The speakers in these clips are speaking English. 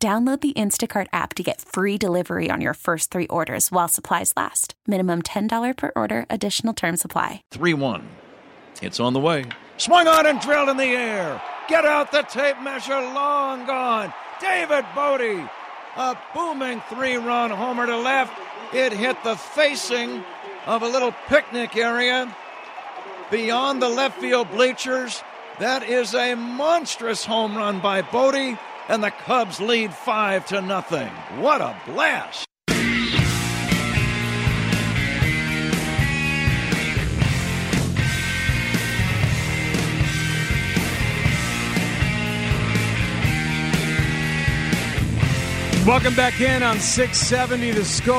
Download the Instacart app to get free delivery on your first three orders while supplies last. Minimum $10 per order. Additional terms apply. 3-1. It's on the way. Swung on and drilled in the air. Get out the tape measure. Long gone. David Bote. A booming three-run homer to left. It hit the facing of a little picnic area beyond the left field bleachers. That is a monstrous home run by Bote. And the Cubs lead 5-0. What a blast! Welcome back in on 670 The Score.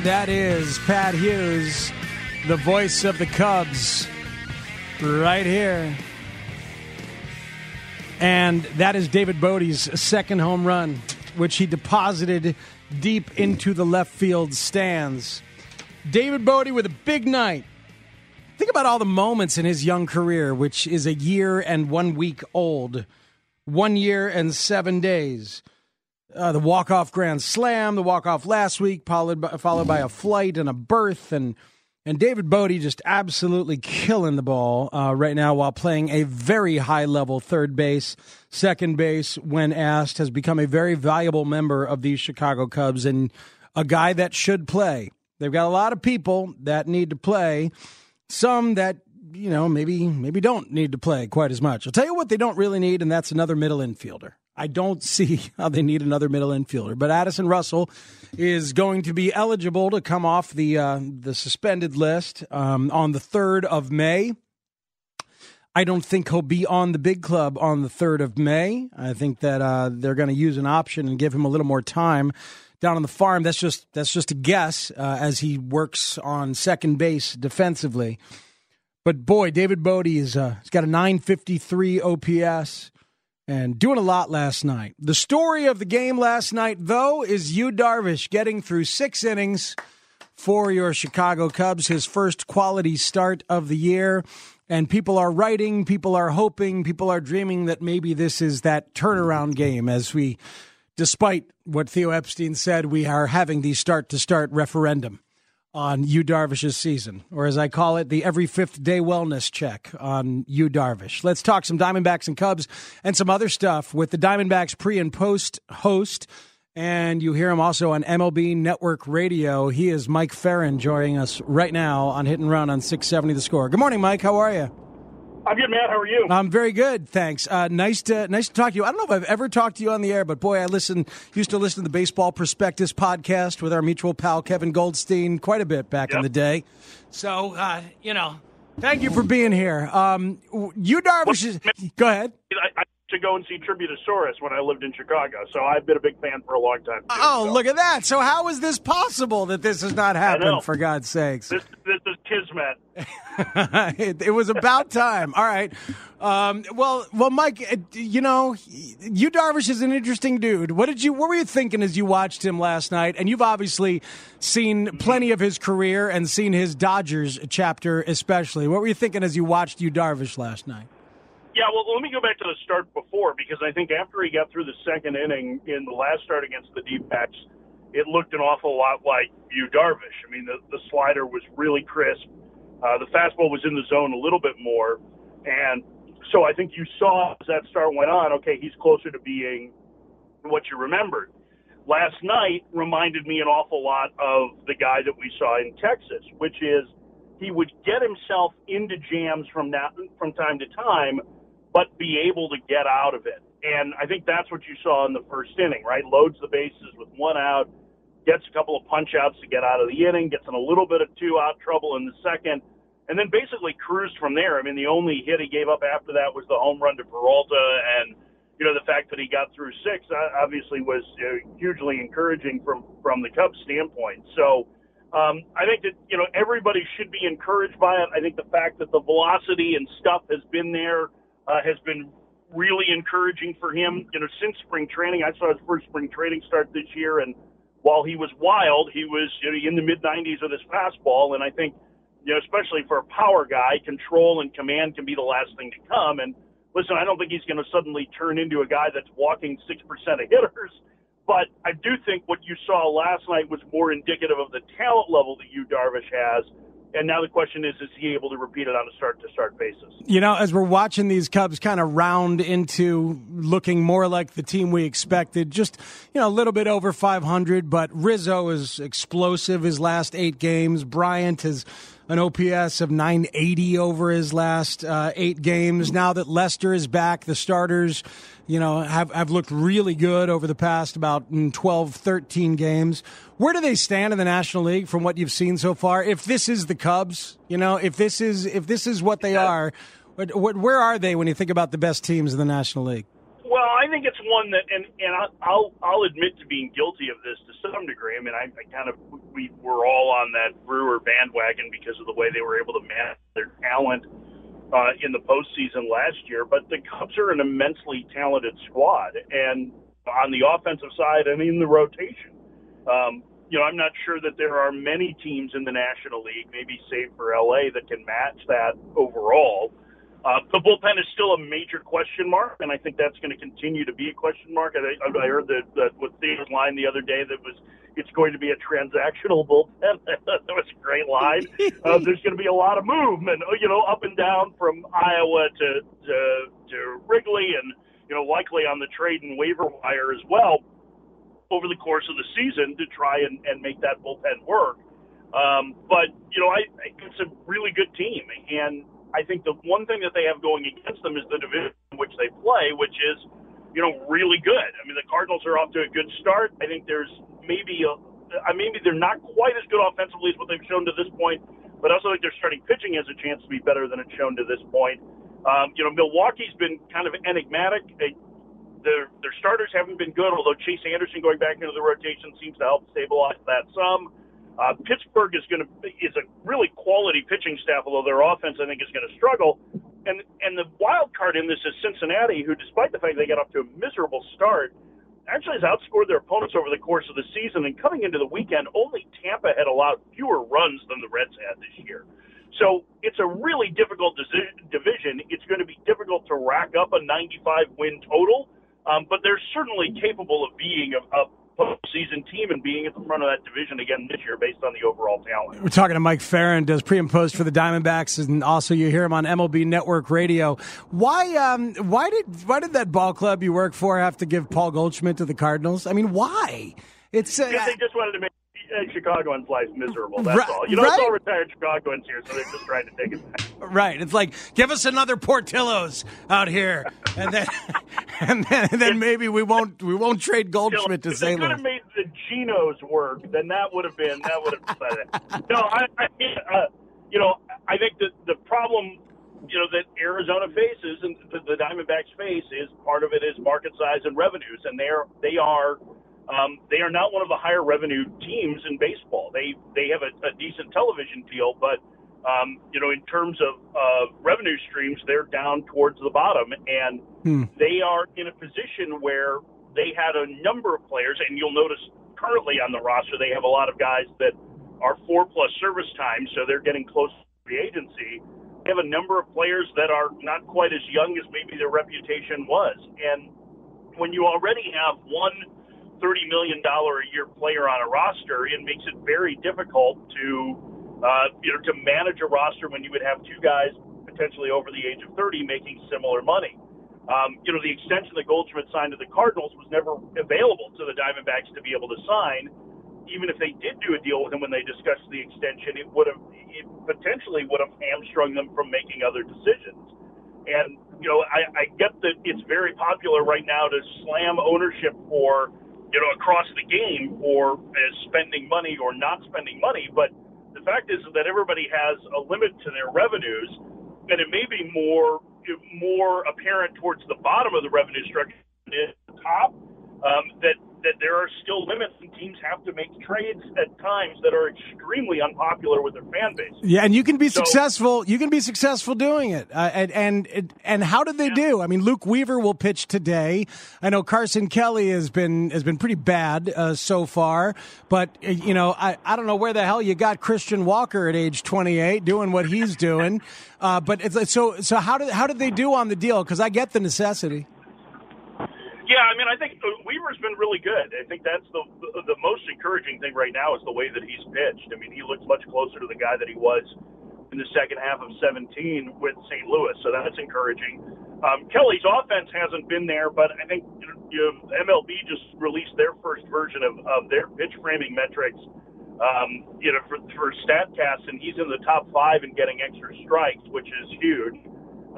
That is Pat Hughes, the voice of the Cubs, right here. And that is David Bote's second home run, which he deposited deep into the left field stands. David Bote with a big night. Think about all the moments in his young career, which is a year and 1 week old. 1 year and 7 days. The walk-off grand slam, the walk-off last week, followed by a flight and a berth. And David Bote just absolutely killing the ball right now while playing a very high-level third base. Second base, when asked, has become a very valuable member of these Chicago Cubs and a guy that should play. They've got a lot of people that need to play, some that, you know, maybe don't need to play quite as much. I'll tell you what they don't really need, and that's another middle infielder. I don't see how they need another middle infielder. But Addison Russell is going to be eligible to come off the suspended list on the 3rd of May. I don't think he'll be on the big club on the 3rd of May. I think that they're going to use an option and give him a little more time down on the farm. That's just a guess as he works on second base defensively. But, boy, David Bote is he's got a 953 OPS. And doing a lot last night. The story of the game last night, though, is Yu Darvish getting through 6 innings for your Chicago Cubs, his first quality start of the year. And people are writing, people are hoping, people are dreaming that maybe this is that turnaround game as we, despite what Theo Epstein said, we are having the start-to-start referendum on Yu Darvish's season, or as I call it, the every fifth day wellness check on Yu Darvish. Let's talk some Diamondbacks and Cubs and some other stuff with the Diamondbacks pre and post host. And you hear him also on MLB Network Radio. He is Mike Ferrin joining us right now on Hit and Run on 670 The Score. Good morning, Mike. How are you? I'm good, Matt. How are you? I'm very good, thanks. Nice to talk to you. I don't know if I've ever talked to you on the air, but boy, I used to listen to the Baseball Prospectus podcast with our mutual pal Kevin Goldstein quite a bit back in the day. So, thank you for being here. Yu Darvish go ahead. I to go and see Tributosaurus when I lived in Chicago, so I've been a big fan for a long time. Look at that. So how is this possible that this has not happened, for God's sakes? This is kismet. It was about time. All right. Well, Mike, Yu Darvish is an interesting dude. What were you thinking as you watched him last night? And you've obviously seen plenty of his career and seen his Dodgers chapter especially. What were you thinking as you watched Yu Darvish last night? Yeah, well, let me go back to the start before, because I think after he got through the second inning in the last start against the D-backs, it looked an awful lot like Yu Darvish. I mean, the slider was really crisp. The fastball was in the zone a little bit more. And so I think you saw as that start went on, okay, he's closer to being what you remembered. Last night reminded me an awful lot of the guy that we saw in Texas, which is he would get himself into jams from time to time, but be able to get out of it. And I think that's what you saw in the first inning, right? Loads the bases with one out, gets a couple of punch-outs to get out of the inning, gets in a little bit of two-out trouble in the second, and then basically cruised from there. I mean, the only hit he gave up after that was the home run to Peralta, and you know, the fact that he got through six obviously was hugely encouraging from the Cubs standpoint. So I think that, you know, everybody should be encouraged by it. I think the fact that the velocity and stuff has been there has been really encouraging for him. You know, since spring training, I saw his first spring training start this year, and while he was wild, he was in the mid-90s with his fastball, and I think, you know, especially for a power guy, control and command can be the last thing to come. And listen, I don't think he's going to suddenly turn into a guy that's walking 6% of hitters, but I do think what you saw last night was more indicative of the talent level that Yu Darvish has. And now the question is he able to repeat it on a start-to-start basis? You know, as we're watching these Cubs kind of round into looking more like the team we expected, just, you know, a little bit over 500, but Rizzo is explosive his last 8 games. Bryant is an OPS of 980 over his last 8 games. Now that Lester is back, the starters, you know, have looked really good over the past about 12, 13 games. Where do they stand in the National League from what you've seen so far? If this is the Cubs, you know, if this is what they are, where are they when you think about the best teams in the National League? Well, I think it's one that, and I'll admit to being guilty of this to some degree. I mean, I kind of, we were all on that Brewer bandwagon because of the way they were able to manage their talent in the postseason last year. But the Cubs are an immensely talented squad, and on the offensive side and in the rotation. You know, I'm not sure that there are many teams in the National League, maybe save for L.A., that can match that overall. The bullpen is still a major question mark, and I think that's going to continue to be a question mark. I heard that with Theo's line the other day that was, it's going to be a transactional bullpen. That was a great line. There's going to be a lot of movement, you know, up and down from Iowa to Wrigley, and, you know, likely on the trade and waiver wire as well over the course of the season to try and make that bullpen work. But, you know, it's a really good team, and I think the one thing that they have going against them is the division in which they play, which is, you know, really good. I mean, the Cardinals are off to a good start. I think there's maybe they're not quite as good offensively as what they've shown to this point, but I also think their starting pitching has a chance to be better than it's shown to this point. You know, Milwaukee's been kind of enigmatic. Their starters haven't been good, although Chase Anderson going back into the rotation seems to help stabilize that some. Pittsburgh is a really quality pitching staff, although their offense, I think, is going to struggle. And the wild card in this is Cincinnati, who, despite the fact they got off to a miserable start, actually has outscored their opponents over the course of the season. And coming into the weekend, only Tampa had allowed fewer runs than the Reds had this year. So it's a really difficult division. It's going to be difficult to rack up a 95-win total, but they're certainly capable of being a postseason team and being at the front of that division again this year based on the overall talent. We're talking to Mike Ferrin, does pre and post for the Diamondbacks, and also you hear him on MLB Network Radio. Why did that ball club you work for have to give Paul Goldschmidt to the Cardinals? I mean, why? It's they just wanted to make Chicagoan flies miserable, that's right, all. You know, right? It's all retired Chicagoans here, so they're just trying to take it back. Right. It's like, give us another Portillo's out here, and then and then maybe we won't trade Goldschmidt to St. Louis. If they could have made the Geno's work, then that would have said it. No, you know, I think that the problem, you know, that Arizona faces and the Diamondbacks face is part of it is market size and revenues, and they are not one of the higher revenue teams in baseball. They have a decent television deal, but you know, in terms of revenue streams, they're down towards the bottom, and they are in a position where they had a number of players, and you'll notice currently on the roster they have a lot of guys that are 4+ service time, so they're getting close to free agency. They have a number of players that are not quite as young as maybe their reputation was, and when you already have one $30 million a year player on a roster, it makes it very difficult to manage a roster when you would have two guys potentially over the age of 30 making similar money. You know, the extension that Goldschmidt signed to the Cardinals was never available to the Diamondbacks to be able to sign. Even if they did do a deal with him when they discussed the extension, it potentially would have hamstrung them from making other decisions. And, you know, I get that it's very popular right now to slam ownership for, you know, across the game for spending money or not spending money. But the fact is that everybody has a limit to their revenues, and it may be more apparent towards the bottom of the revenue structure is at the top, that there are still limits and teams have to make trades at times that are extremely unpopular with their fan base. Yeah, and you can be successful. You can be successful doing it. And how did they do? I mean, Luke Weaver will pitch today. I know Carson Kelly has been pretty bad so far, but you know, I don't know where the hell you got Christian Walker at age 28 doing what he's doing. But it's so how did they do on the deal? Because I get the necessity. Yeah, I mean, I think Weaver's been really good. I think that's the most encouraging thing right now is the way that he's pitched. I mean, he looks much closer to the guy that he was in the second half of 17 with St. Louis, so that's encouraging. Kelly's offense hasn't been there, but I think MLB just released their first version of their pitch framing metrics for StatCast, and he's in the top 5 in getting extra strikes, which is huge.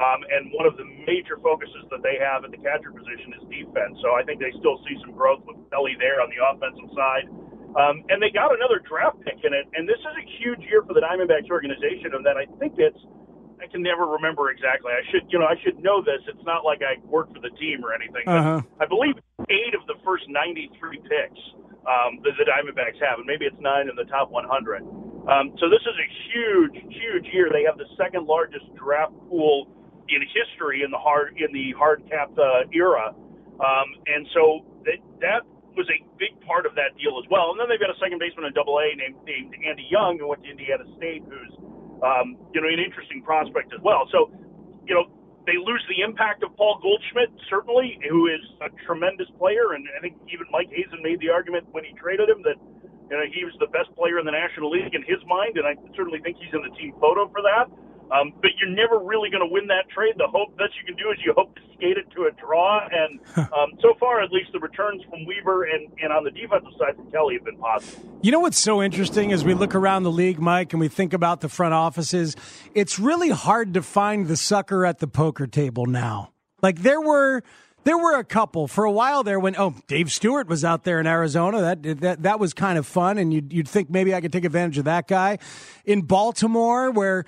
And one of the major focuses that they have at the catcher position is defense. So I think they still see some growth with Kelly there on the offensive side. And they got another draft pick in it. And this is a huge year for the Diamondbacks organization, and that I think I can never remember exactly. I should know this. It's not like I work for the team or anything. Uh-huh. I believe 8 of the first 93 picks that the Diamondbacks have, and maybe it's 9 in the top 100. So this is a huge, huge year. They have the second largest draft pool in history in the hard cap era, and so that was a big part of that deal as well. And then they've got a second baseman in Double A named Andy Young, who went to Indiana State, who's an interesting prospect as well. So they lose the impact of Paul Goldschmidt, certainly, who is a tremendous player, and I think even Mike Hazen made the argument when he traded him that he was the best player in the National League in his mind, and I certainly think he's in the team photo for that. But you're never really going to win that trade. The hope that you can do is you hope to skate it to a draw. And so far, at least, the returns from Weaver and on the defensive side from Kelly have been positive. You know what's so interesting as we look around the league, Mike, and we think about the front offices? It's really hard to find the sucker at the poker table now. Like there were a couple for a while there when Dave Stewart was out there in Arizona. That was kind of fun, and you'd think maybe I could take advantage of that guy. In Baltimore, where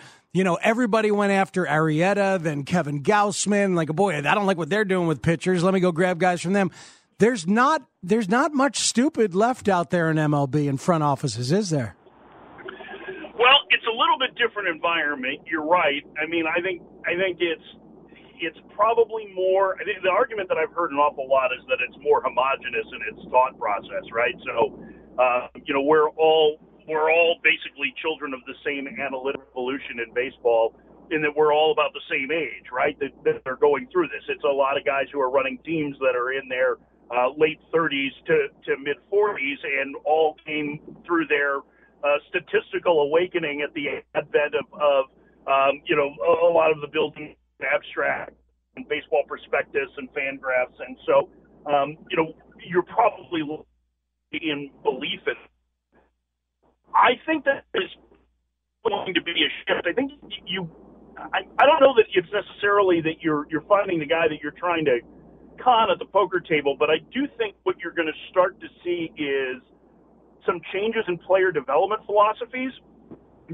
everybody went after Arrieta, then Kevin Gausman. Like, boy, I don't like what they're doing with pitchers. Let me go grab guys from them. There's not much stupid left out there in MLB in front offices, is there? Well, it's a little bit different environment. You're right. I mean, I think it's probably more. I think the argument that I've heard an awful lot is that it's more homogenous in its thought process, right? So, we're all basically children of the same analytic evolution in baseball, in that we're all about the same age, right, that are going through this. It's a lot of guys who are running teams that are in their late 30s to mid-40s, and all came through their statistical awakening at the advent of a lot of the building abstract and Baseball Prospectus and fan graphs. And so, you're probably in belief in I think that is going to be a shift. I think I don't know that it's necessarily that you're finding the guy that you're trying to con at the poker table, but I do think what you're going to start to see is some changes in player development philosophies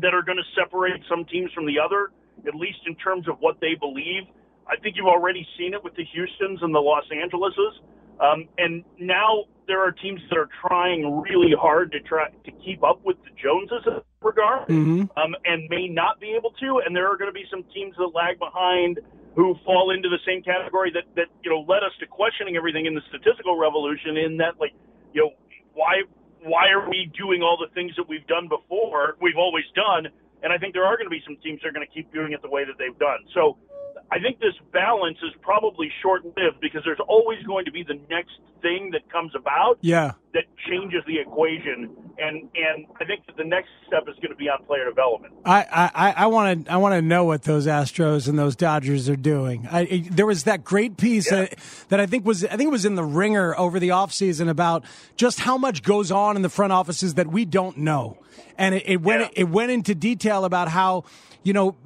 that are going to separate some teams from the other, at least in terms of what they believe. I think you've already seen it with the Houstons and the Los Angeleses. And now there are teams that are trying really hard to keep up with the Joneses in that regard, and may not be able to. And there are going to be some teams that lag behind who fall into the same category that led us to questioning everything in the statistical revolution. In that, why are we doing all the things that we've done before? We've always done, and I think there are going to be some teams that are going to keep doing it the way that they've done. So I think this balance is probably short-lived because there's always going to be the next thing that comes about that changes the equation, and I think that the next step is going to be on player development. I want to know what those Astros and those Dodgers are doing. There was that great piece that I think it was in the Ringer over the offseason about just how much goes on in the front offices that we don't know, and it went into detail about how you know,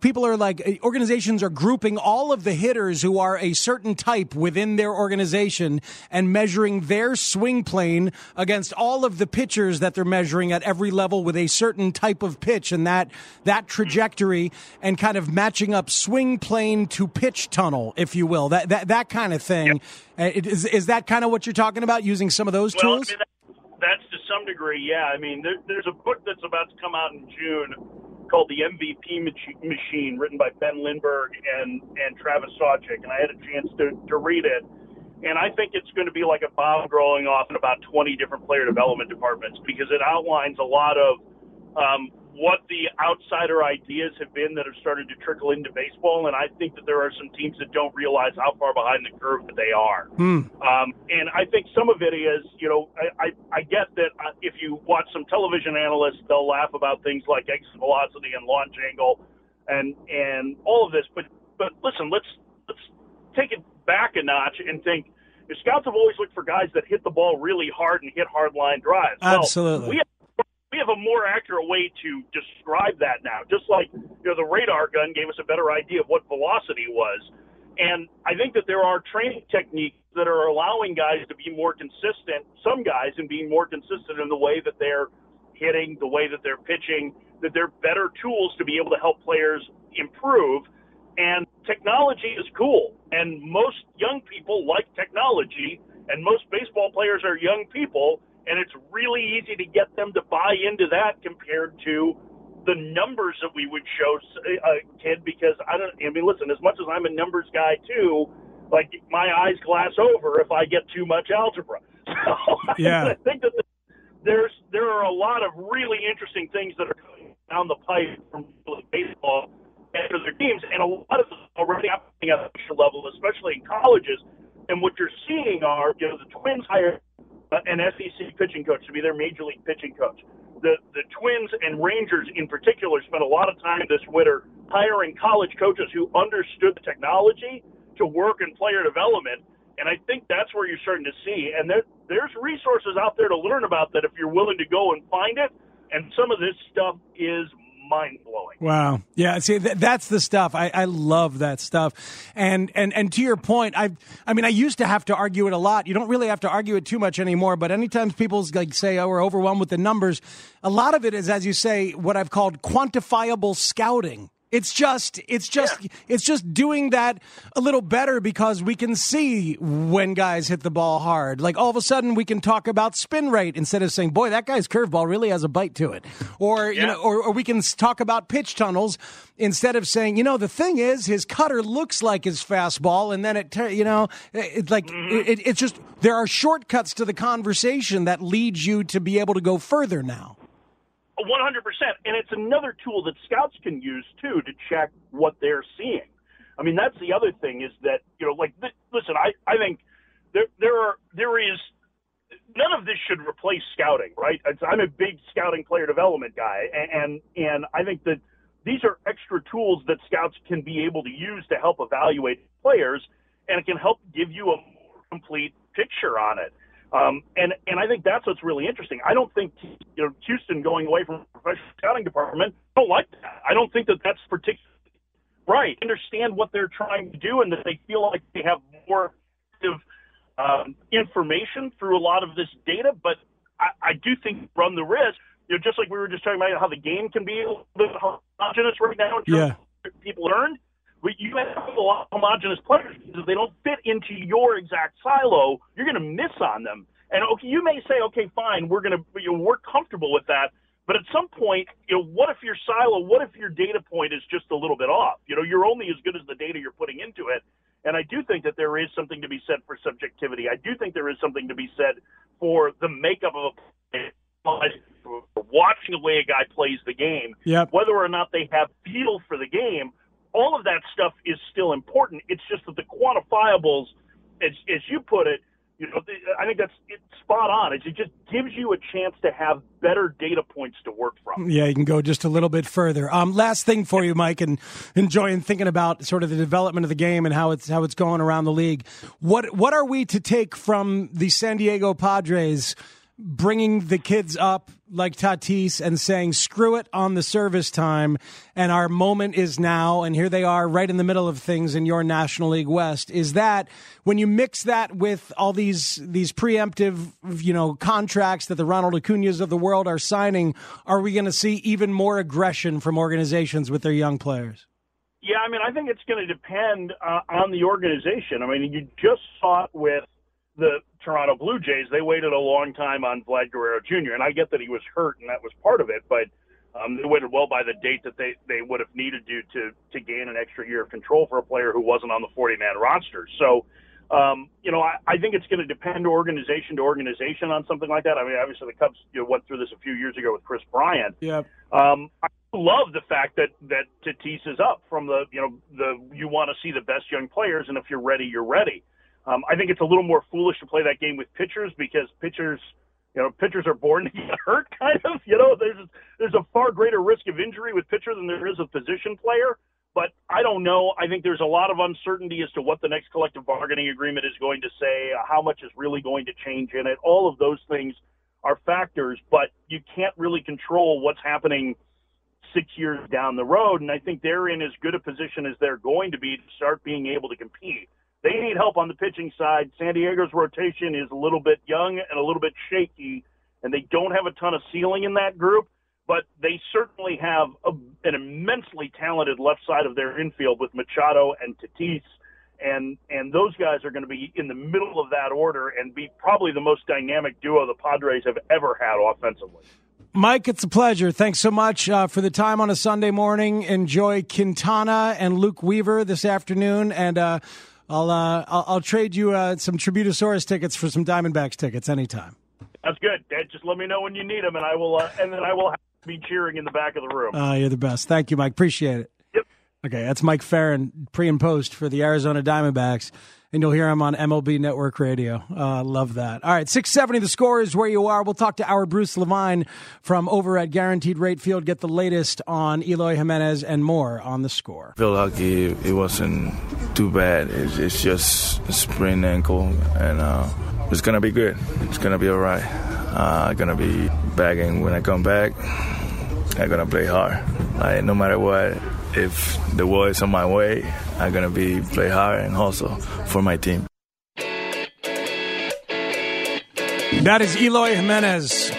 people are like, organizations are grouping all of the hitters who are a certain type within their organization and measuring their swing plane against all of the pitchers that they're measuring at every level with a certain type of pitch and that trajectory and kind of matching up swing plane to pitch tunnel, if you will, that kind of thing. Yep. Is that kind of what you're talking about, using some of those tools? I mean, that's to some degree, yeah. I mean, there's a book that's about to come out in June called The MVP Machine, written by Ben Lindbergh and Travis Sawchick, and I had a chance to read it. And I think it's going to be like a bomb growing off in about 20 different player development departments, because it outlines a lot of what the outsider ideas have been that have started to trickle into baseball, and I think that there are some teams that don't realize how far behind the curve that they are. And I think some of it is, you know, I get that if you watch some television analysts, they'll laugh about things like exit velocity and launch angle and all of this, but listen, let's take it back a notch and think, the scouts have always looked for guys that hit the ball really hard and hit hard line drives. Absolutely. Well, we have a more accurate way to describe that now, just like, you know, the radar gun gave us a better idea of what velocity was. And I think that there are training techniques that are allowing guys to be more consistent, some guys, and being more consistent in the way that they're hitting, the way that they're pitching, that they're better tools to be able to help players improve. And technology is cool, and most young people like technology, and most baseball players are young people, and it's really easy to get them to buy into that compared to the numbers that we would show a kid, because listen, as much as I'm a numbers guy too, like, my eyes glass over if I get too much algebra. So yeah. I think that there are a lot of really interesting things that are coming down the pipe from baseball and for their teams, and a lot of them already happening at the level, especially in colleges. And what you're seeing are, you know, the Twins hired an SEC pitching coach to be their major league pitching coach. The Twins and Rangers in particular spent a lot of time this winter hiring college coaches who understood the technology to work in player development, and I think that's where you're starting to see. And there's resources out there to learn about that if you're willing to go and find it, and some of this stuff is mind-blowing. Wow. Yeah, see, that's the stuff. I love that stuff. And to your point, I mean, I used to have to argue it a lot. You don't really have to argue it too much anymore, but anytime people like say, oh, we're overwhelmed with the numbers, a lot of it is, as you say, what I've called quantifiable scouting. It's just doing that a little better, because we can see when guys hit the ball hard. Like, all of a sudden we can talk about spin rate instead of saying, boy, that guy's curveball really has a bite to it. Or, you know, or we can talk about pitch tunnels instead of saying, you know, the thing is his cutter looks like his fastball. And then it's just, there are shortcuts to the conversation that leads you to be able to go further now. 100%. And it's another tool that scouts can use, too, to check what they're seeing. I mean, that's the other thing, is that, you know, like, listen, I think there is – none of this should replace scouting, right? I'm a big scouting player development guy, and I think that these are extra tools that scouts can be able to use to help evaluate players, and it can help give you a more complete picture on it. And I think that's what's really interesting. I don't think, you know, Houston going away from the professional scouting department, I don't like that. I don't think that that's particularly right. I understand what they're trying to do, and that they feel like they have more information through a lot of this data, but I do think run the risk, you know, just like we were just talking about how the game can be a little bit homogenous right now in terms of people learned, but you have a lot of homogenous players. If they don't fit into your exact silo, you're going to miss on them. And okay, you may say, okay, fine, we're comfortable with that. But at some point, you know, what if your data point is just a little bit off? You know, you're only as good as the data you're putting into it. And I do think that there is something to be said for subjectivity. I do think there is something to be said for the makeup of a player, watching the way a guy plays the game, whether or not they have feel for the game. All of that stuff is still important. It's just that the quantifiables, as you put it, you know, I think that's spot on. It just gives you a chance to have better data points to work from. Yeah, you can go just a little bit further. Last thing for you, Mike, and enjoying thinking about sort of the development of the game and how it's going around the league. What are we to take from the San Diego Padres bringing the kids up like Tatis and saying, screw it on the service time, and our moment is now, and here they are right in the middle of things in your National League West, is that when you mix that with all these preemptive, contracts that the Ronald Acuñas of the world are signing, are we going to see even more aggression from organizations with their young players? Yeah, I think it's going to depend on the organization. You just saw it with the Toronto Blue Jays. They waited a long time on Vlad Guerrero Jr., and I get that he was hurt and that was part of it, but they waited well by the date that they would have needed to gain an extra year of control for a player who wasn't on the 40-man roster. So, I think it's going to depend organization to organization on something like that. Obviously the Cubs went through this a few years ago with Chris Bryant. Yep. I love the fact that Tatis is up from you want to see the best young players, and if you're ready, you're ready. I think it's a little more foolish to play that game with pitchers because pitchers are born to get hurt, kind of. There's a far greater risk of injury with pitcher than there is a position player. But I don't know. I think there's a lot of uncertainty as to what the next collective bargaining agreement is going to say, how much is really going to change in it. All of those things are factors, but you can't really control what's happening 6 years down the road. And I think they're in as good a position as they're going to be to start being able to compete. They need help on the pitching side. San Diego's rotation is a little bit young and a little bit shaky, and they don't have a ton of ceiling in that group, but they certainly have an immensely talented left side of their infield with Machado and Tatis, and those guys are going to be in the middle of that order and be probably the most dynamic duo the Padres have ever had offensively. Mike, it's a pleasure. Thanks so much for the time on a Sunday morning. Enjoy Quintana and Luke Weaver this afternoon, and I'll trade you some Tributosaurus tickets for some Diamondbacks tickets anytime. That's good. Dad, just let me know when you need them, and I will. And then I will have to be cheering in the back of the room. You're the best. Thank you, Mike. Appreciate it. Yep. Okay, that's Mike Ferrin, pre and post for the Arizona Diamondbacks, and you'll hear him on MLB Network Radio. Love that. All right, 670. The Score is where you are. We'll talk to our Bruce Levine from over at Guaranteed Rate Field. Get the latest on Eloy Jimenez and more on The Score. I feel lucky. It wasn't too bad. It's just a sprained ankle, and it's going to be good. It's going to be all right. I'm going to be back, and when I come back, I'm going to play hard. Like, no matter what, if the world is on my way, I'm going to be play hard and hustle for my team. That is Eloy Jimenez,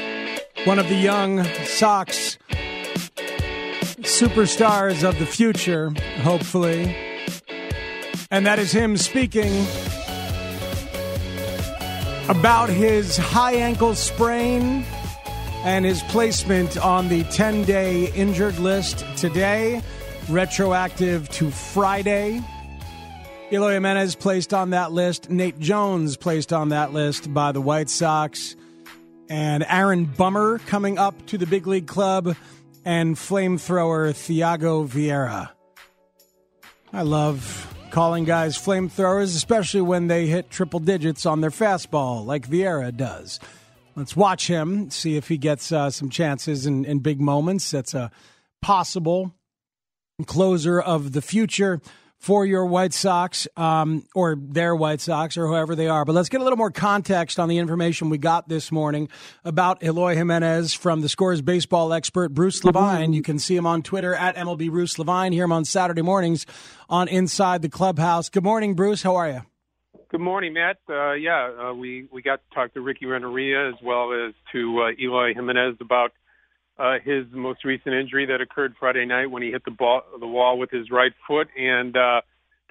one of the young Sox superstars of the future, hopefully. And that is him speaking about his high ankle sprain and his placement on the 10-day injured list today, retroactive to Friday. Eloy Jimenez placed on that list. Nate Jones placed on that list by the White Sox. And Aaron Bummer coming up to the big league club, and flamethrower Thiago Vieira. I love calling guys flamethrowers, especially when they hit triple digits on their fastball, like Vieira does. Let's watch him, see if he gets some chances in big moments. That's a possible closer of the future for your White Sox, or their White Sox, or whoever they are. But let's get a little more context on the information we got this morning about Eloy Jimenez from The Score's baseball expert, Bruce Levine. You can see him on Twitter at MLB Bruce Levine. Hear him on Saturday mornings on Inside the Clubhouse. Good morning, Bruce. How are you? Good morning, Matt. We got to talk to Ricky Renteria as well as to Eloy Jimenez about his most recent injury that occurred Friday night when he hit the wall with his right foot and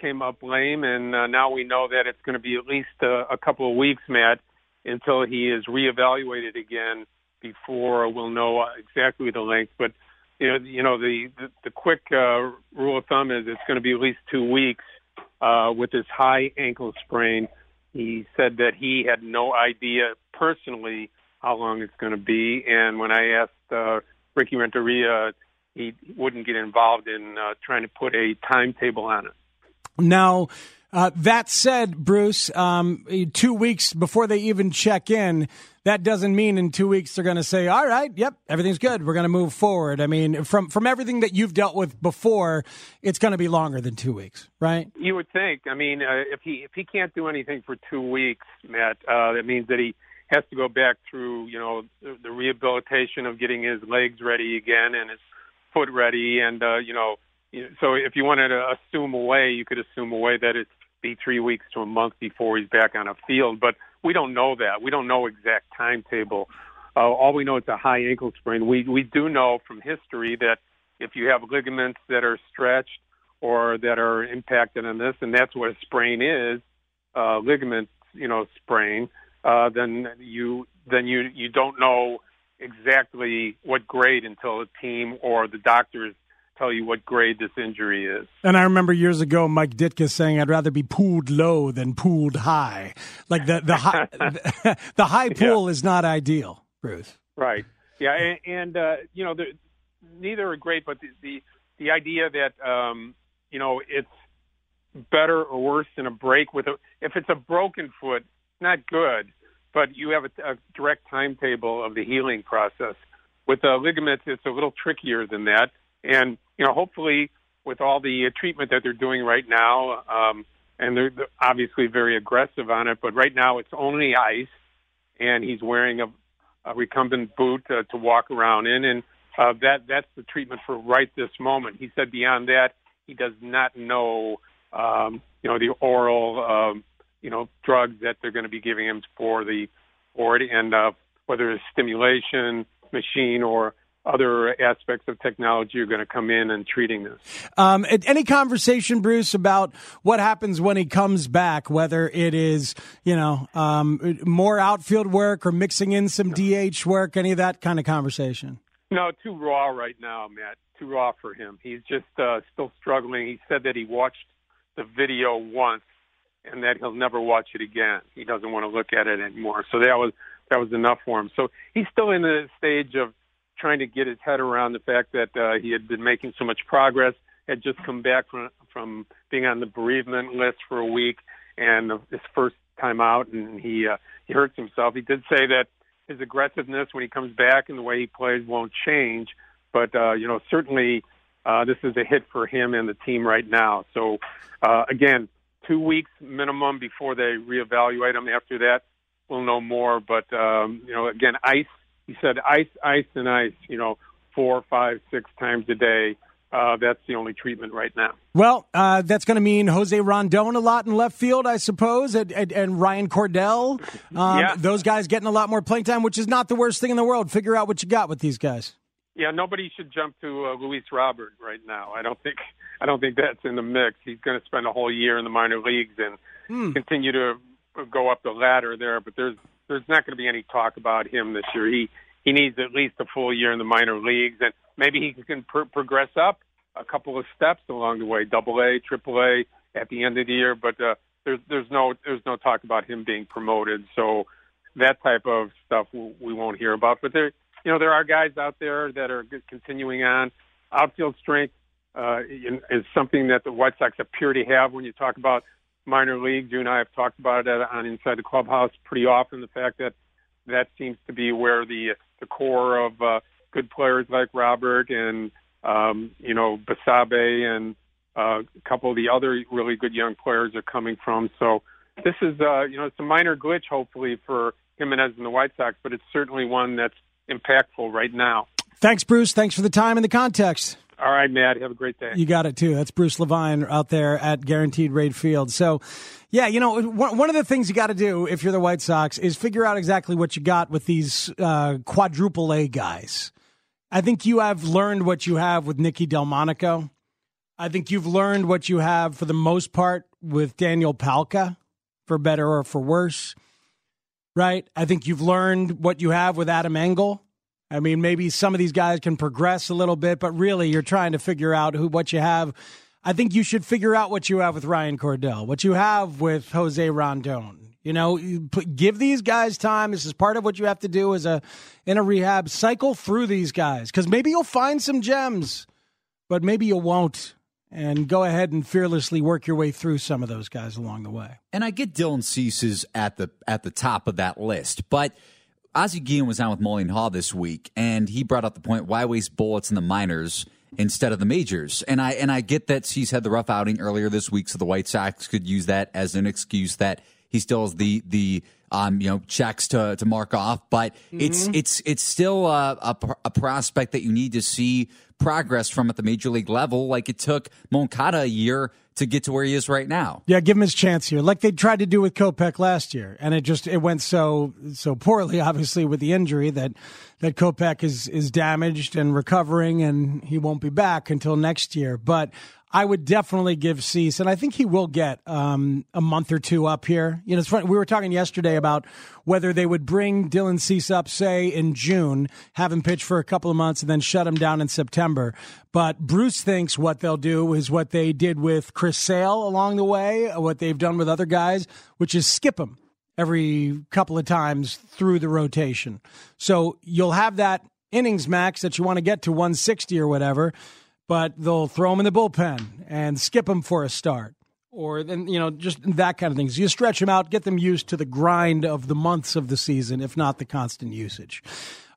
came up lame. And now we know that it's going to be at least a couple of weeks, Matt, until he is reevaluated again before we'll know exactly the length. But the quick rule of thumb is it's going to be at least 2 weeks with his high ankle sprain. He said that he had no idea personally how long it's going to be. And when I asked Ricky Renteria, he wouldn't get involved in trying to put a timetable on it. Now, that said, Bruce, 2 weeks before they even check in, that doesn't mean in 2 weeks they're going to say, all right, yep, everything's good, we're going to move forward. From everything that you've dealt with before, it's going to be longer than 2 weeks, right? You would think. If he can't do anything for 2 weeks, Matt, that means that he has to go back through, you know, the rehabilitation of getting his legs ready again and his foot ready. And, you know, so if you wanted to assume away, you could assume away that it'd be 3 weeks to a month before he's back on a field. But we don't know that. We don't know exact timetable. All we know it's a high ankle sprain. We do know from history that if you have ligaments that are stretched or that are impacted on this, and that's what a sprain is, ligament, you know, sprain, then you don't know exactly what grade until the team or the doctors tell you what grade this injury is. And I remember years ago Mike Ditka saying, "I'd rather be pooled low than pooled high." Like the high, the high pool is not ideal, Bruce. Right. Yeah, and you know, neither are great, but the idea that you know, it's better or worse than a break with if it's a broken foot, not good, but you have a direct timetable of the healing process. With ligaments, it's a little trickier than that. And, you know, hopefully with all the treatment that they're doing right now, and they're obviously very aggressive on it, but right now it's only ice, and he's wearing a recumbent boot to walk around in, and that's the treatment for right this moment. He said beyond that, he does not know, you know, the oral, you know, drugs that they're going to be giving him for it, and whether it's stimulation machine or other aspects of technology are going to come in and treating this. Any conversation, Bruce, about what happens when he comes back, whether it is, you know, more outfield work or mixing in some DH work, any of that kind of conversation? No, too raw right now, Matt. Too raw for him. He's just still struggling. He said that he watched the video once and that he'll never watch it again. He doesn't want to look at it anymore. So that was enough for him. So he's still in the stage of trying to get his head around the fact that he had been making so much progress, had just come back from being on the bereavement list for a week, and his first time out, and he hurts himself. He did say that his aggressiveness when he comes back and the way he plays won't change, but, you know, certainly this is a hit for him and the team right now. So, again, 2 weeks minimum before they reevaluate him. After that, we'll know more, but, you know, again, ice. He said ice, ice, and ice, you know, 4, 5, 6 times a day. That's the only treatment right now. Well, that's going to mean Jose Rondon a lot in left field, I suppose, and Ryan Cordell. Those guys getting a lot more playing time, which is not the worst thing in the world. Figure out what you got with these guys. Yeah, nobody should jump to Luis Robert right now. I don't think that's in the mix. He's going to spend a whole year in the minor leagues and continue to go up the ladder there, but there's not going to be any talk about him this year. He needs at least a full year in the minor leagues, and maybe he can progress up a couple of steps along the way, AA, AAA at the end of the year. But there's no talk about him being promoted, so that type of stuff we won't hear about. But there are guys out there that are continuing on. Outfield strength is something that the White Sox appear to have when you talk about minor leagues. You and I have talked about it on Inside the Clubhouse pretty often, the fact that seems to be where the core of good players like Robert and, you know, Basabe and a couple of the other really good young players are coming from. So this is, you know, it's a minor glitch, hopefully, for Jimenez and the White Sox, but it's certainly one that's impactful right now. Thanks, Bruce. Thanks for the time and the context. All right, Matt. Have a great day. You got it, too. That's Bruce Levine out there at Guaranteed Rate Field. So, yeah, you know, one of the things you got to do if you're the White Sox is figure out exactly what you got with these quadruple A guys. I think you have learned what you have with Nicky Delmonico. I think you've learned what you have, for the most part, with Daniel Palca, for better or for worse, right? I think you've learned what you have with Adam Engel. I mean, maybe some of these guys can progress a little bit, but really you're trying to figure out what you have. I think you should figure out what you have with Ryan Cordell, what you have with Jose Rondon. You know, give these guys time. This is part of what you have to do as in a rehab. Cycle through these guys, because maybe you'll find some gems, but maybe you won't. And go ahead and fearlessly work your way through some of those guys along the way. And I get Dylan Cease is at the top of that list, but Ozzie Guillen was on with Moline Hall this week, and he brought up the point, why waste bullets in the minors instead of the majors? And I get that Cease had the rough outing earlier this week, so the White Sox could use that as an excuse that He still has the checks to mark off, but it's still a prospect that you need to see progress from at the major league level. Like it took Moncada a year to get to where he is right now. Yeah, give him his chance here, like they tried to do with Kopech last year, and it went so poorly, obviously, with the injury that Kopech is damaged and recovering, and he won't be back until next year. But I would definitely give Cease, and I think he will get a month or two up here. You know, it's funny. We were talking yesterday about whether they would bring Dylan Cease up, say, in June, have him pitch for a couple of months, and then shut him down in September. But Bruce thinks what they'll do is what they did with Chris Sale along the way, what they've done with other guys, which is skip him every couple of times through the rotation. So you'll have that innings max that you want to get to 160 or whatever, but they'll throw him in the bullpen and skip him for a start, or then, you know, just that kind of thing. So you stretch him out, get them used to the grind of the months of the season, if not the constant usage.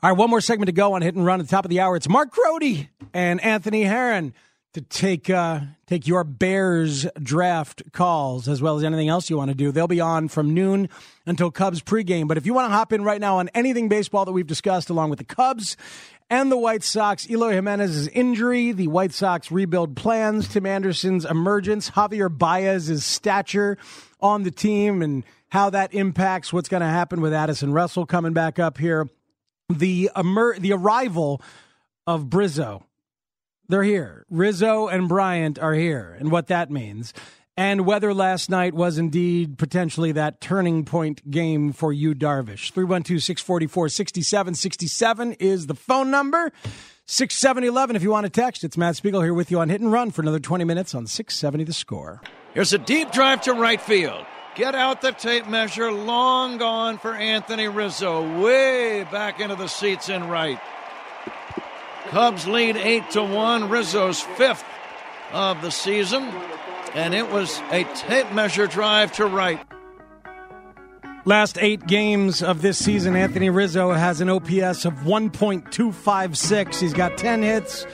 All right, one more segment to go on Hit and Run at the top of the hour. It's Mark Grody and Anthony Herron to take your Bears draft calls, as well as anything else you want to do. They'll be on from noon until Cubs pregame. But if you want to hop in right now on anything baseball that we've discussed, along with the Cubs and the White Sox, Eloy Jimenez's injury, the White Sox rebuild plans, Tim Anderson's emergence, Javier Baez's stature on the team and how that impacts what's going to happen with Addison Russell coming back up here, the arrival of Brizzo. They're here. Rizzo and Bryant are here, and what that means, and whether last night was indeed potentially that turning point game for Yu Darvish. 312-644-6767 is the phone number. 670-11 if you want to text. It's Matt Spiegel here with you on Hit and Run for another 20 minutes on 670 The Score. Here's a deep drive to right field. Get out the tape measure. Long gone for Anthony Rizzo. Way back into the seats in right. Cubs lead 8-1. Rizzo's fifth of the season, and it was a tape measure drive to right. Last 8 games of this season, Anthony Rizzo has an OPS of 1.256. He's got 10 hits,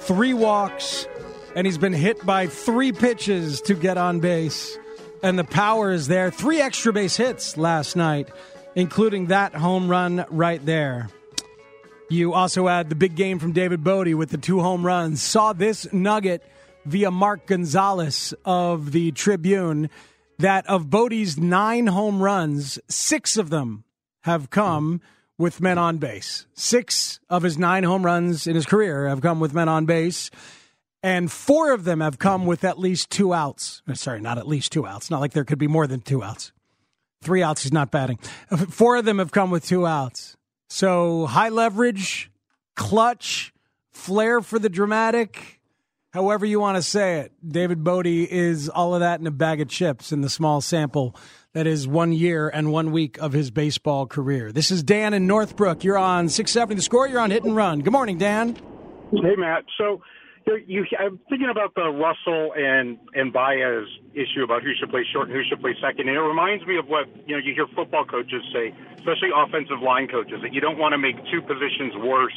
3 walks, and he's been hit by 3 pitches to get on base. And the power is there. 3 extra base hits last night, including that home run right there. You also add the big game from David Bote with the 2 home runs. Saw this nugget via Mark Gonzalez of the Tribune that of Bote's 9 home runs, 6 of them have come with men on base. 6 of his 9 home runs in his career have come with men on base, and 4 of them have come with at least 2 outs. Sorry, not at least 2 outs. Not like there could be more than 2 outs. 3 outs, he's not batting. 4 of them have come with 2 outs. So high leverage, clutch, flair for the dramatic, however you want to say it. David Bote is all of that in a bag of chips in the small sample that is 1 year and 1 week of his baseball career. This is Dan in Northbrook. You're on 670 The Score. You're on Hit and Run. Good morning, Dan. Hey, Matt. So I'm thinking about the Russell and Baez issue about who should play short and who should play second. And it reminds me of what you hear football coaches say, especially offensive line coaches, that you don't want to make 2 positions worse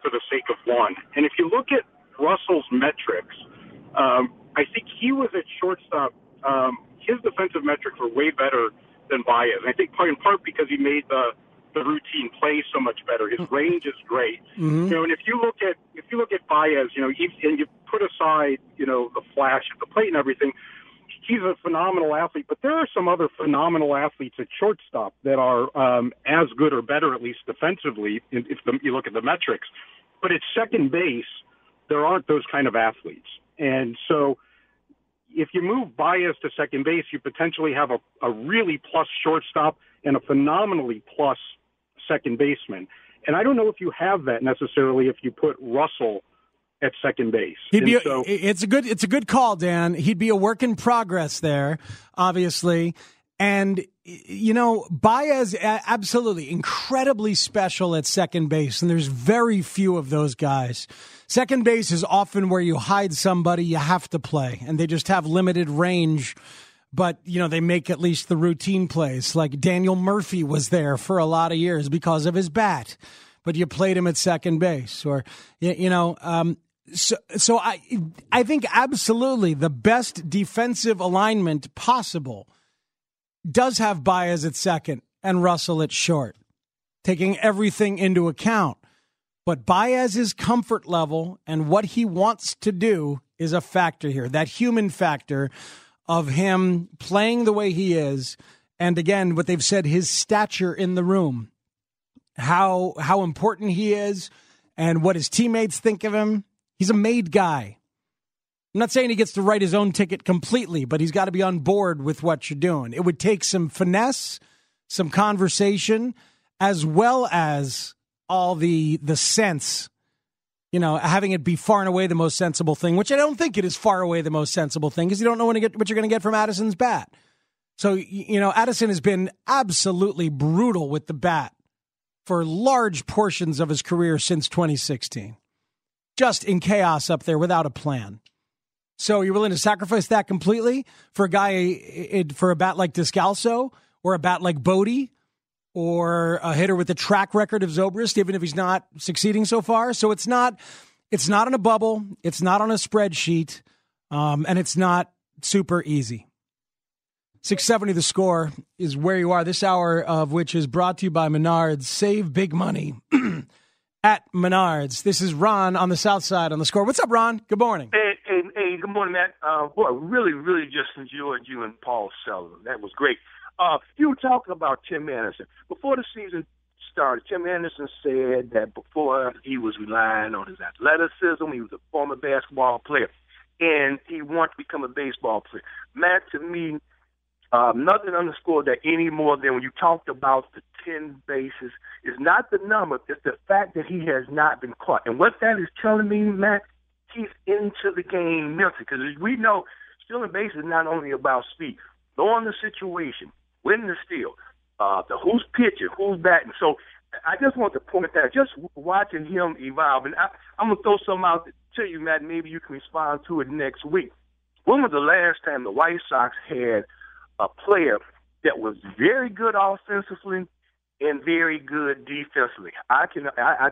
for the sake of 1. And if you look at Russell's metrics, I think he was at shortstop. His defensive metrics were way better than Baez. And I think in part because he made the routine plays so much better. His range is great. Mm-hmm. And if you look at Baez, and you put aside, the flash at the plate and everything, he's a phenomenal athlete. But there are some other phenomenal athletes at shortstop that are as good or better, at least defensively, if you look at the metrics. But at second base, there aren't those kind of athletes. And so if you move Baez to second base, you potentially have a really plus shortstop and a phenomenally plus second baseman. And I don't know if you have that necessarily if you put Russell at second base. It's a good call, Dan. He'd be a work in progress there, obviously. And, Baez, absolutely incredibly special at second base, and there's very few of those guys. Second base is often where you hide somebody you have to play, and they just have limited range. But, they make at least the routine plays. Like Daniel Murphy was there for a lot of years because of his bat, but you played him at second base. Or, so I think absolutely the best defensive alignment possible does have Baez at second and Russell at short, taking everything into account. But Baez's comfort level and what he wants to do is a factor here. That human factor of him playing the way he is. And again, what they've said, his stature in the room, how important he is and what his teammates think of him. He's a made guy. I'm not saying he gets to write his own ticket completely, but he's got to be on board with what you're doing. It would take some finesse, some conversation, as well as all the sense, you know, having it be far and away the most sensible thing, which I don't think it is far away the most sensible thing because you don't know when to get what you're going to get from Addison's bat. So, you know, Addison has been absolutely brutal with the bat for large portions of his career since 2016. Just in chaos up there without a plan. So you're willing to sacrifice that completely for a guy, for a bat like Descalso or a bat like Bote or a hitter with a track record of Zobrist, even if he's not succeeding so far. So it's not in a bubble. It's not on a spreadsheet. And it's not super easy. 670 The Score is where you are this hour, of which is brought to you by Menards. Save big money at Menards. This is Ron on the South Side on The Score. What's up, Ron? Good morning. Hey, good morning, Matt. Boy, really just enjoyed you and Paul Seldon. That was great. You were talking about Tim Anderson. Before the season started, Tim Anderson said that before he was relying on his athleticism, he was a former basketball player, and he wanted to become a baseball player. Matt, to me, nothing underscored that any more than when you talked about the 10 bases. It's not the number, it's the fact that he has not been caught. And what that is telling me, Matt, he's into the game mentally. Because as we know, stealing bases is not only about speed. Knowing the situation, winning the steal, who's pitching, who's batting. So I just want to point that out, just watching him evolve. And I'm going to throw something out to you, Matt. Maybe you can respond to it next week. When was the last time the White Sox had a player that was very good offensively and very good defensively? I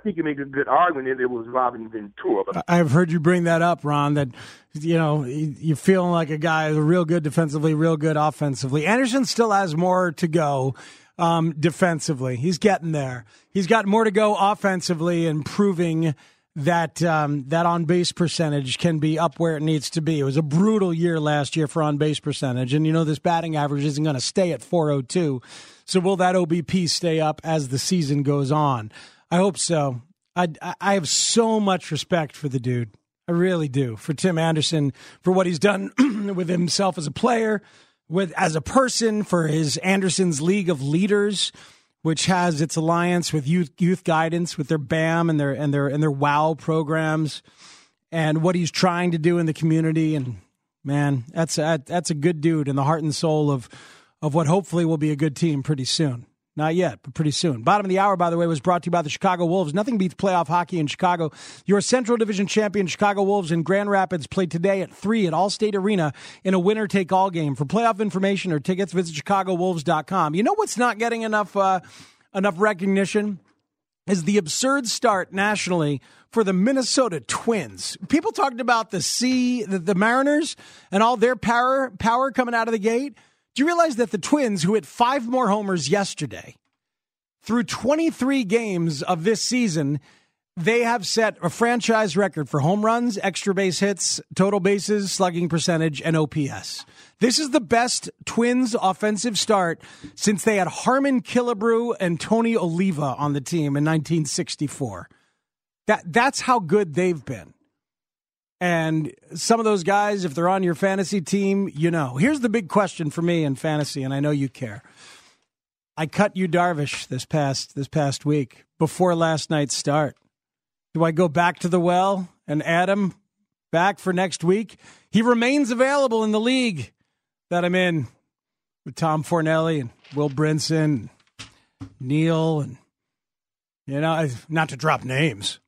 think you make a good argument that it was Robin Ventura. But I've heard you bring that up, Ron, that, you know, you're feeling like a guy is real good defensively, real good offensively. Anderson still has more to go defensively. He's getting there. He's got more to go offensively and proving that that on-base percentage can be up where it needs to be. It was a brutal year last year for on-base percentage, and you know this batting average isn't going to stay at 402. So will that OBP stay up as the season goes on? I hope so. I have so much respect for the dude. I really do. For Tim Anderson, for what he's done with himself as a player, with as a person, for his Anderson's League of Leaders, which has its alliance with youth guidance, with their BAM and their WOW programs, and what he's trying to do in the community. And man, that's a good dude and the heart and soul of what hopefully will be a good team pretty soon. Not yet, but pretty soon. Bottom of the hour, by the way, was brought to you by the Chicago Wolves. Nothing beats playoff hockey in Chicago. Your Central Division champion Chicago Wolves in Grand Rapids play today at 3 at Allstate Arena in a winner-take-all game. For playoff information or tickets, visit ChicagoWolves.com. You know what's not getting enough recognition is the absurd start nationally for the Minnesota Twins. People talked about the Mariners and all their power coming out of the gate. Do you realize that the Twins, who hit 5 more homers yesterday, through 23 games of this season, they have set a franchise record for home runs, extra base hits, total bases, slugging percentage, and OPS. This is the best Twins offensive start since they had Harmon Killebrew and Tony Oliva on the team in 1964. That's how good they've been. And some of those guys, if they're on your fantasy team, you know. Here's the big question for me in fantasy, and I know you care. I cut Yu Darvish this past week before last night's start. Do I go back to the well and add him back for next week? He remains available in the league that I'm in with Tom Fornelli and Will Brinson, and Neil, and, you know, not to drop names.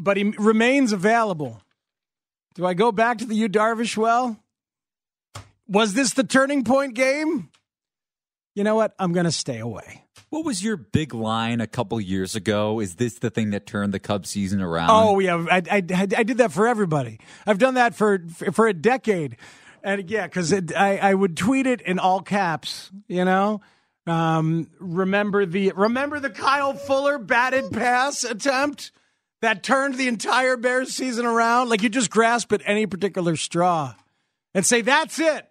But he remains available. Do I go back to the Yu Darvish well? Was this the turning point game? You know what? I'm going to stay away. What was your big line a couple years ago? Is this the thing that turned the Cubs season around? Oh, yeah. I did that for everybody. I've done that for a decade. And yeah, because I would tweet it in all caps, you know. Remember the Kyle Fuller batted pass attempt that turned the entire Bears season around? Like, you just grasp at any particular straw and say, that's it.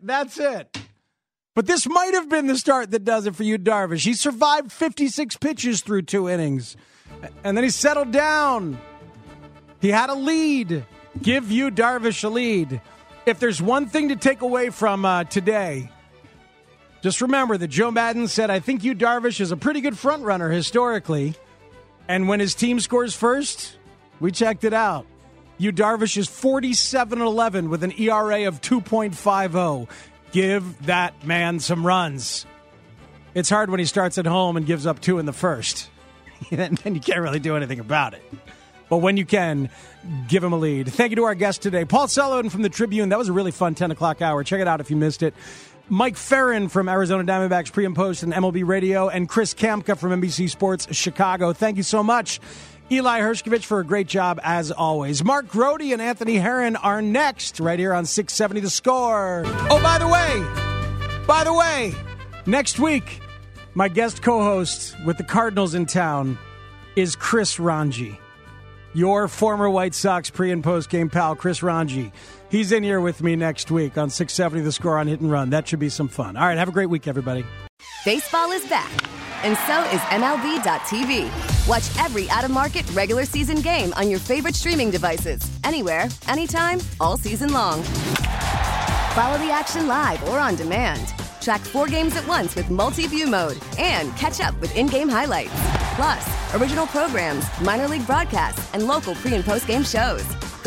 But this might have been the start that does it for Yu Darvish. He survived 56 pitches through 2 innings, and then he settled down. He had a lead. Give Yu Darvish a lead. If there's one thing to take away from today, just remember that Joe Madden said, I think Yu Darvish is a pretty good front runner historically. And when his team scores first, we checked it out. Yu Darvish is 47-11 with an ERA of 2.50. Give that man some runs. It's hard when he starts at home and gives up 2 in the first. And you can't really do anything about it. But when you can, give him a lead. Thank you to our guest today, Paul Celan from the Tribune. That was a really fun 10 o'clock hour. Check it out if you missed it. Mike Ferrin from Arizona Diamondbacks Pre and Post and MLB Radio, and Chris Kamka from NBC Sports Chicago. Thank you so much, Eli Hershkovich, for a great job as always. Mark Grody and Anthony Herron are next right here on 670 The Score. Oh, by the way, next week, my guest co-host with the Cardinals in town is Chris Ranji, your former White Sox pre- and post-game pal, Chris Ranji. He's in here with me next week on 670 The Score on Hit and Run. That should be some fun. All right, have a great week, everybody. Baseball is back, and so is MLB.tv. Watch every out-of-market regular season game on your favorite streaming devices, anywhere, anytime, all season long. Follow the action live or on demand. Track 4 games at once with multi-view mode, and catch up with in-game highlights. Plus, original programs, minor league broadcasts, and local pre- and post-game shows.